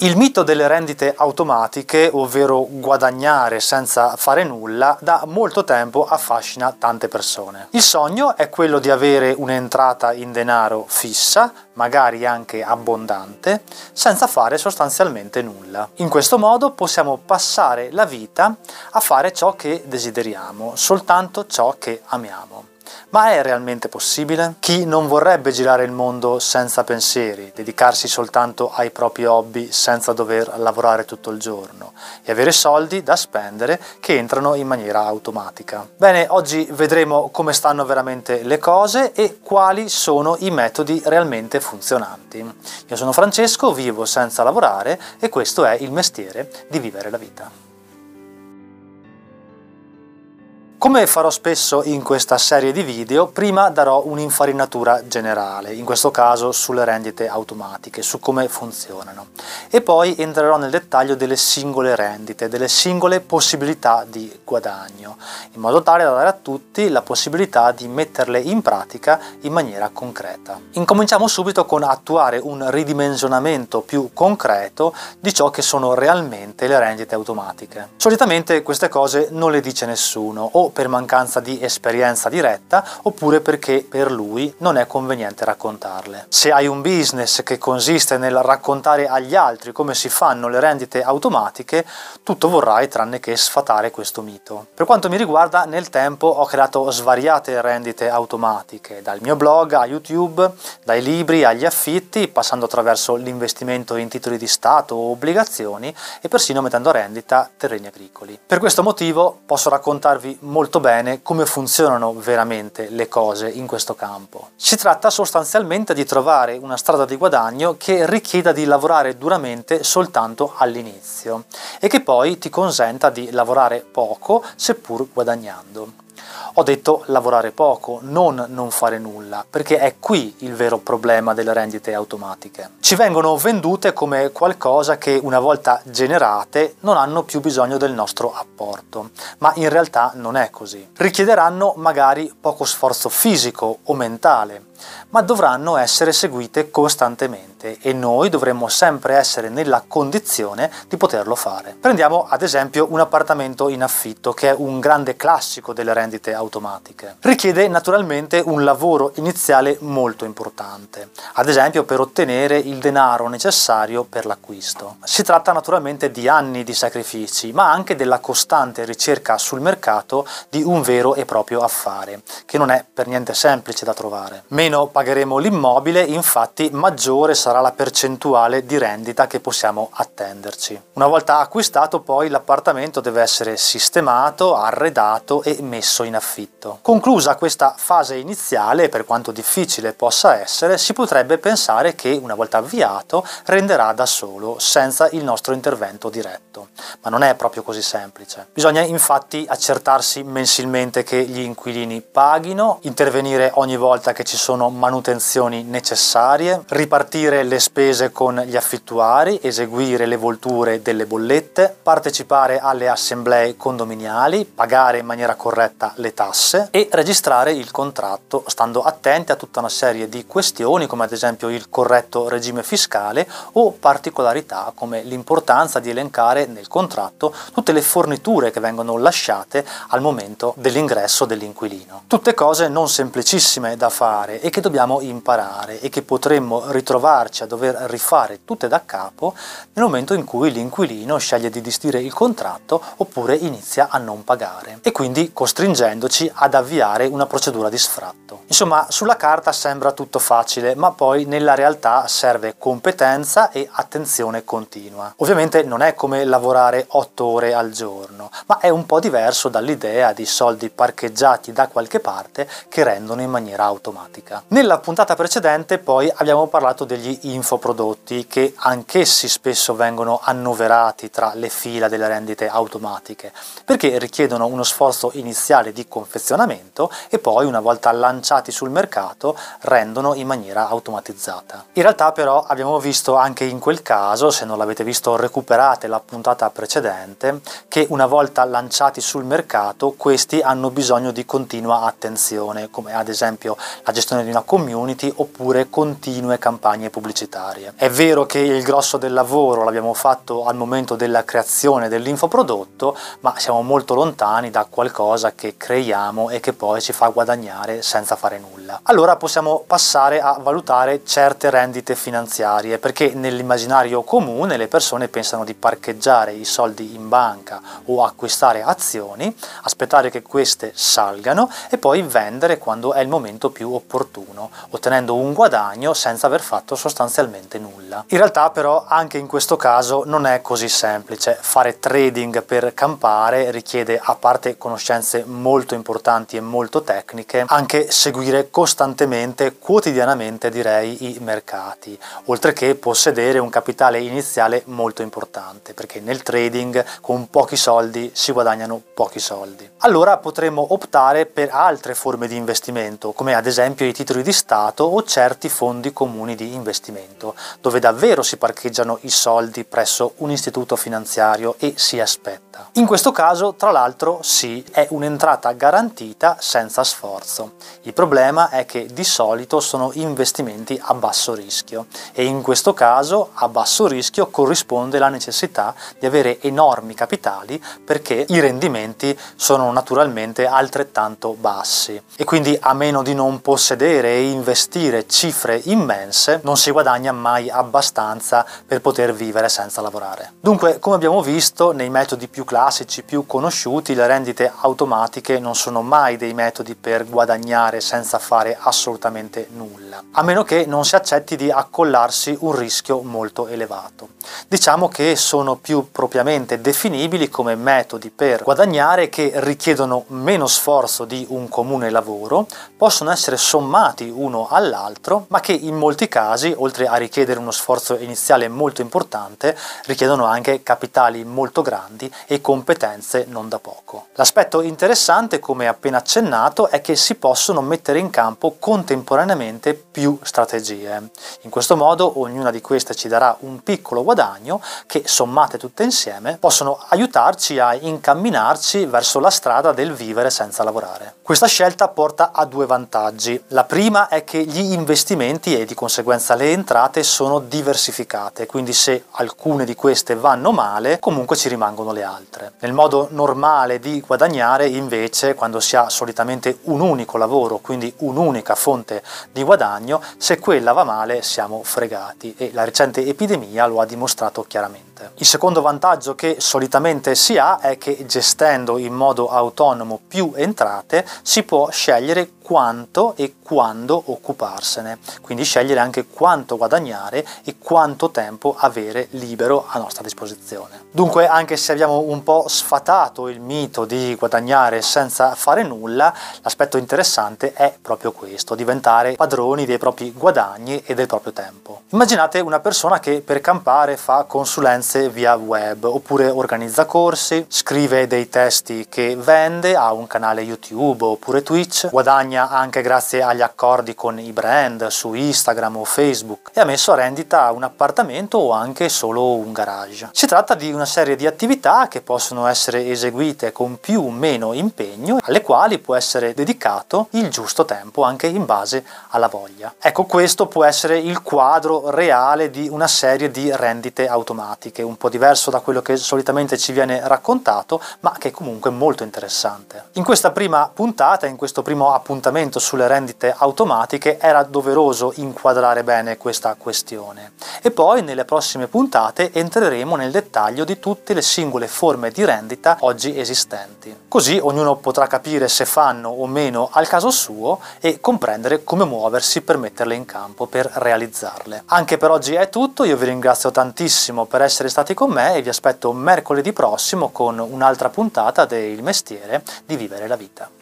Il mito delle rendite automatiche, ovvero guadagnare senza fare nulla, da molto tempo affascina tante persone. Il sogno è quello di avere un'entrata in denaro fissa, magari anche abbondante, senza fare sostanzialmente nulla. In questo modo possiamo passare la vita a fare ciò che desideriamo, soltanto ciò che amiamo. Ma è realmente possibile? Chi non vorrebbe girare il mondo senza pensieri, dedicarsi soltanto ai propri hobby senza dover lavorare tutto il giorno e avere soldi da spendere che entrano in maniera automatica? Bene, oggi vedremo come stanno veramente le cose e quali sono i metodi realmente funzionanti. Io sono Francesco, vivo senza lavorare e questo è il mestiere di vivere la vita. Come farò spesso in questa serie di video, prima darò un'infarinatura generale, in questo caso sulle rendite automatiche, su come funzionano, e poi entrerò nel dettaglio delle singole rendite, delle singole possibilità di guadagno, in modo tale da dare a tutti la possibilità di metterle in pratica in maniera concreta. Incominciamo subito con attuare un ridimensionamento più concreto di ciò che sono realmente le rendite automatiche. Solitamente queste cose non le dice nessuno, o per mancanza di esperienza diretta, oppure perché per lui non è conveniente raccontarle. Se hai un business che consiste nel raccontare agli altri come si fanno le rendite automatiche, tutto vorrai tranne che sfatare questo mito. Per quanto mi riguarda, nel tempo ho creato svariate rendite automatiche, dal mio blog a YouTube, dai libri agli affitti, passando attraverso l'investimento in titoli di Stato o obbligazioni e persino mettendo a rendita terreni agricoli. Per questo motivo posso raccontarvi molto bene come funzionano veramente le cose in questo campo. Si tratta sostanzialmente di trovare una strada di guadagno che richieda di lavorare duramente soltanto all'inizio e che poi ti consenta di lavorare poco seppur guadagnando. Ho detto lavorare poco, non fare nulla, perché è qui il vero problema delle rendite automatiche. Ci vengono vendute come qualcosa che una volta generate non hanno più bisogno del nostro apporto, ma in realtà non è così. Richiederanno magari poco sforzo fisico o mentale, ma dovranno essere seguite costantemente e noi dovremmo sempre essere nella condizione di poterlo fare. Prendiamo ad esempio un appartamento in affitto, che è un grande classico delle rendite automatiche. Richiede naturalmente un lavoro iniziale molto importante, ad esempio per ottenere il denaro necessario per l'acquisto. Si tratta naturalmente di anni di sacrifici, ma anche della costante ricerca sul mercato di un vero e proprio affare, che non è per niente semplice da trovare. Meno pagheremo l'immobile, infatti maggiore sarà la percentuale di rendita che possiamo attenderci. Una volta acquistato poi l'appartamento deve essere sistemato, arredato e messo in affitto. Conclusa questa fase iniziale, per quanto difficile possa essere, si potrebbe pensare che una volta avviato renderà da solo, senza il nostro intervento diretto. Ma non è proprio così semplice. Bisogna infatti accertarsi mensilmente che gli inquilini paghino, intervenire ogni volta che ci sono manutenzioni necessarie, ripartire le spese con gli affittuari, eseguire le volture delle bollette, partecipare alle assemblee condominiali, pagare in maniera corretta le tasse e registrare il contratto, stando attenti a tutta una serie di questioni come ad esempio il corretto regime fiscale o particolarità come l'importanza di elencare nel contratto tutte le forniture che vengono lasciate al momento dell'ingresso dell'inquilino. Tutte cose non semplicissime da fare e che dobbiamo imparare e che potremmo ritrovarci a dover rifare tutte da capo nel momento in cui l'inquilino sceglie di disdire il contratto oppure inizia a non pagare e quindi costringendoci ad avviare una procedura di sfratto. Insomma, sulla carta sembra tutto facile, ma poi nella realtà serve competenza e attenzione continua. Ovviamente non è come lavorare 8 ore al giorno, ma è un po' diverso dall'idea di soldi parcheggiati da qualche parte che rendono in maniera automatica. Nella puntata precedente poi abbiamo parlato degli infoprodotti, che anch'essi spesso vengono annoverati tra le fila delle rendite automatiche perché richiedono uno sforzo iniziale di confezionamento e poi una volta lanciati sul mercato rendono in maniera automatizzata. In realtà però abbiamo visto anche in quel caso, se non l'avete visto recuperate la puntata precedente, che una volta lanciati sul mercato questi hanno bisogno di continua attenzione, come ad esempio la gestione di una community oppure continue campagne pubblicitarie. È vero che il grosso del lavoro l'abbiamo fatto al momento della creazione dell'infoprodotto, ma siamo molto lontani da qualcosa che creiamo e che poi ci fa guadagnare senza fare nulla. Allora possiamo passare a valutare certe rendite finanziarie, perché nell'immaginario comune le persone pensano di parcheggiare i soldi in banca o acquistare azioni, aspettare che queste salgano e poi vendere quando è il momento più opportuno, ottenendo un guadagno senza aver fatto sostanzialmente nulla. In realtà però anche in questo caso non è così semplice. Fare trading per campare richiede, a parte conoscenze molto importanti e molto tecniche, anche seguire costantemente, quotidianamente direi, i mercati, oltre che possedere un capitale iniziale molto importante, perché nel trading con pochi soldi si guadagnano pochi soldi. Allora potremmo optare per altre forme di investimento, come ad esempio i titoli di Stato o certi fondi comuni di investimento, dove davvero si parcheggiano i soldi presso un istituto finanziario e si aspetta. In questo caso, tra l'altro, sì, è un'entrata garantita senza sforzo. Il problema è che di solito sono investimenti a basso rischio e in questo caso a basso rischio corrisponde la necessità di avere enormi capitali, perché i rendimenti sono naturalmente altrettanto bassi e quindi, a meno di non possedere e investire cifre immense, non si guadagna mai abbastanza per poter vivere senza lavorare. Dunque, come abbiamo visto, nei metodi più classici, più conosciuti, le rendite automatiche non sono mai dei metodi per guadagnare senza fare assolutamente nulla, a meno che non si accetti di accollarsi un rischio molto elevato. Diciamo che sono più propriamente definibili come metodi per guadagnare che richiedono meno sforzo di un comune lavoro, possono essere sommati uno all'altro, ma che in molti casi, oltre a richiedere uno sforzo iniziale molto importante, richiedono anche capitali molto grandi e competenze non da poco. L'aspetto interessante, come appena accennato, è che si possono mettere in campo contemporaneamente più strategie. In questo modo ognuna di queste ci darà un piccolo guadagno che, sommate tutte insieme, possono aiutarci a incamminarci verso la strada del vivere senza lavorare. Questa scelta porta a due vantaggi. La prima è che gli investimenti e di conseguenza le entrate sono diversificate, quindi se alcune di queste vanno male, comunque ci rimangono le altre. Nel modo normale di guadagnare, invece, quando si ha solitamente un unico lavoro, quindi un'unica fonte di guadagno, se quella va male siamo fregati, e la recente epidemia lo ha dimostrato chiaramente. Il secondo vantaggio che solitamente si ha è che, gestendo in modo autonomo più entrate, si può scegliere quanto e quando occuparsene, quindi scegliere anche quanto guadagnare e quanto tempo avere libero a nostra disposizione. Dunque, anche se abbiamo un po' sfatato il mito di guadagnare senza fare nulla, l'aspetto interessante è proprio questo: diventare padroni dei propri guadagni e del proprio tempo. Immaginate una persona che per campare fa consulenze via web, oppure organizza corsi, scrive dei testi che vende, ha un canale YouTube oppure Twitch, guadagna anche grazie agli accordi con i brand su Instagram o Facebook, e ha messo a rendita un appartamento o anche solo un garage. Si tratta di una serie di attività che possono essere eseguite con più o meno impegno, alle quali può essere dedicato il giusto tempo anche in base alla voglia. Ecco, questo può essere il quadro reale di una serie di rendite automatiche, un po' diverso da quello che solitamente ci viene raccontato, ma che è comunque molto interessante. In questa prima puntata, in questo primo appuntamento sulle rendite automatiche, era doveroso inquadrare bene questa questione, e poi nelle prossime puntate entreremo nel dettaglio di tutte le singole forme di rendita oggi esistenti, così ognuno potrà capire se fanno o meno al caso suo e comprendere come muoversi per metterle in campo, per realizzarle. Anche per oggi è tutto, io vi ringrazio tantissimo per essere stati con me e vi aspetto mercoledì prossimo con un'altra puntata del Mestiere di Vivere la Vita.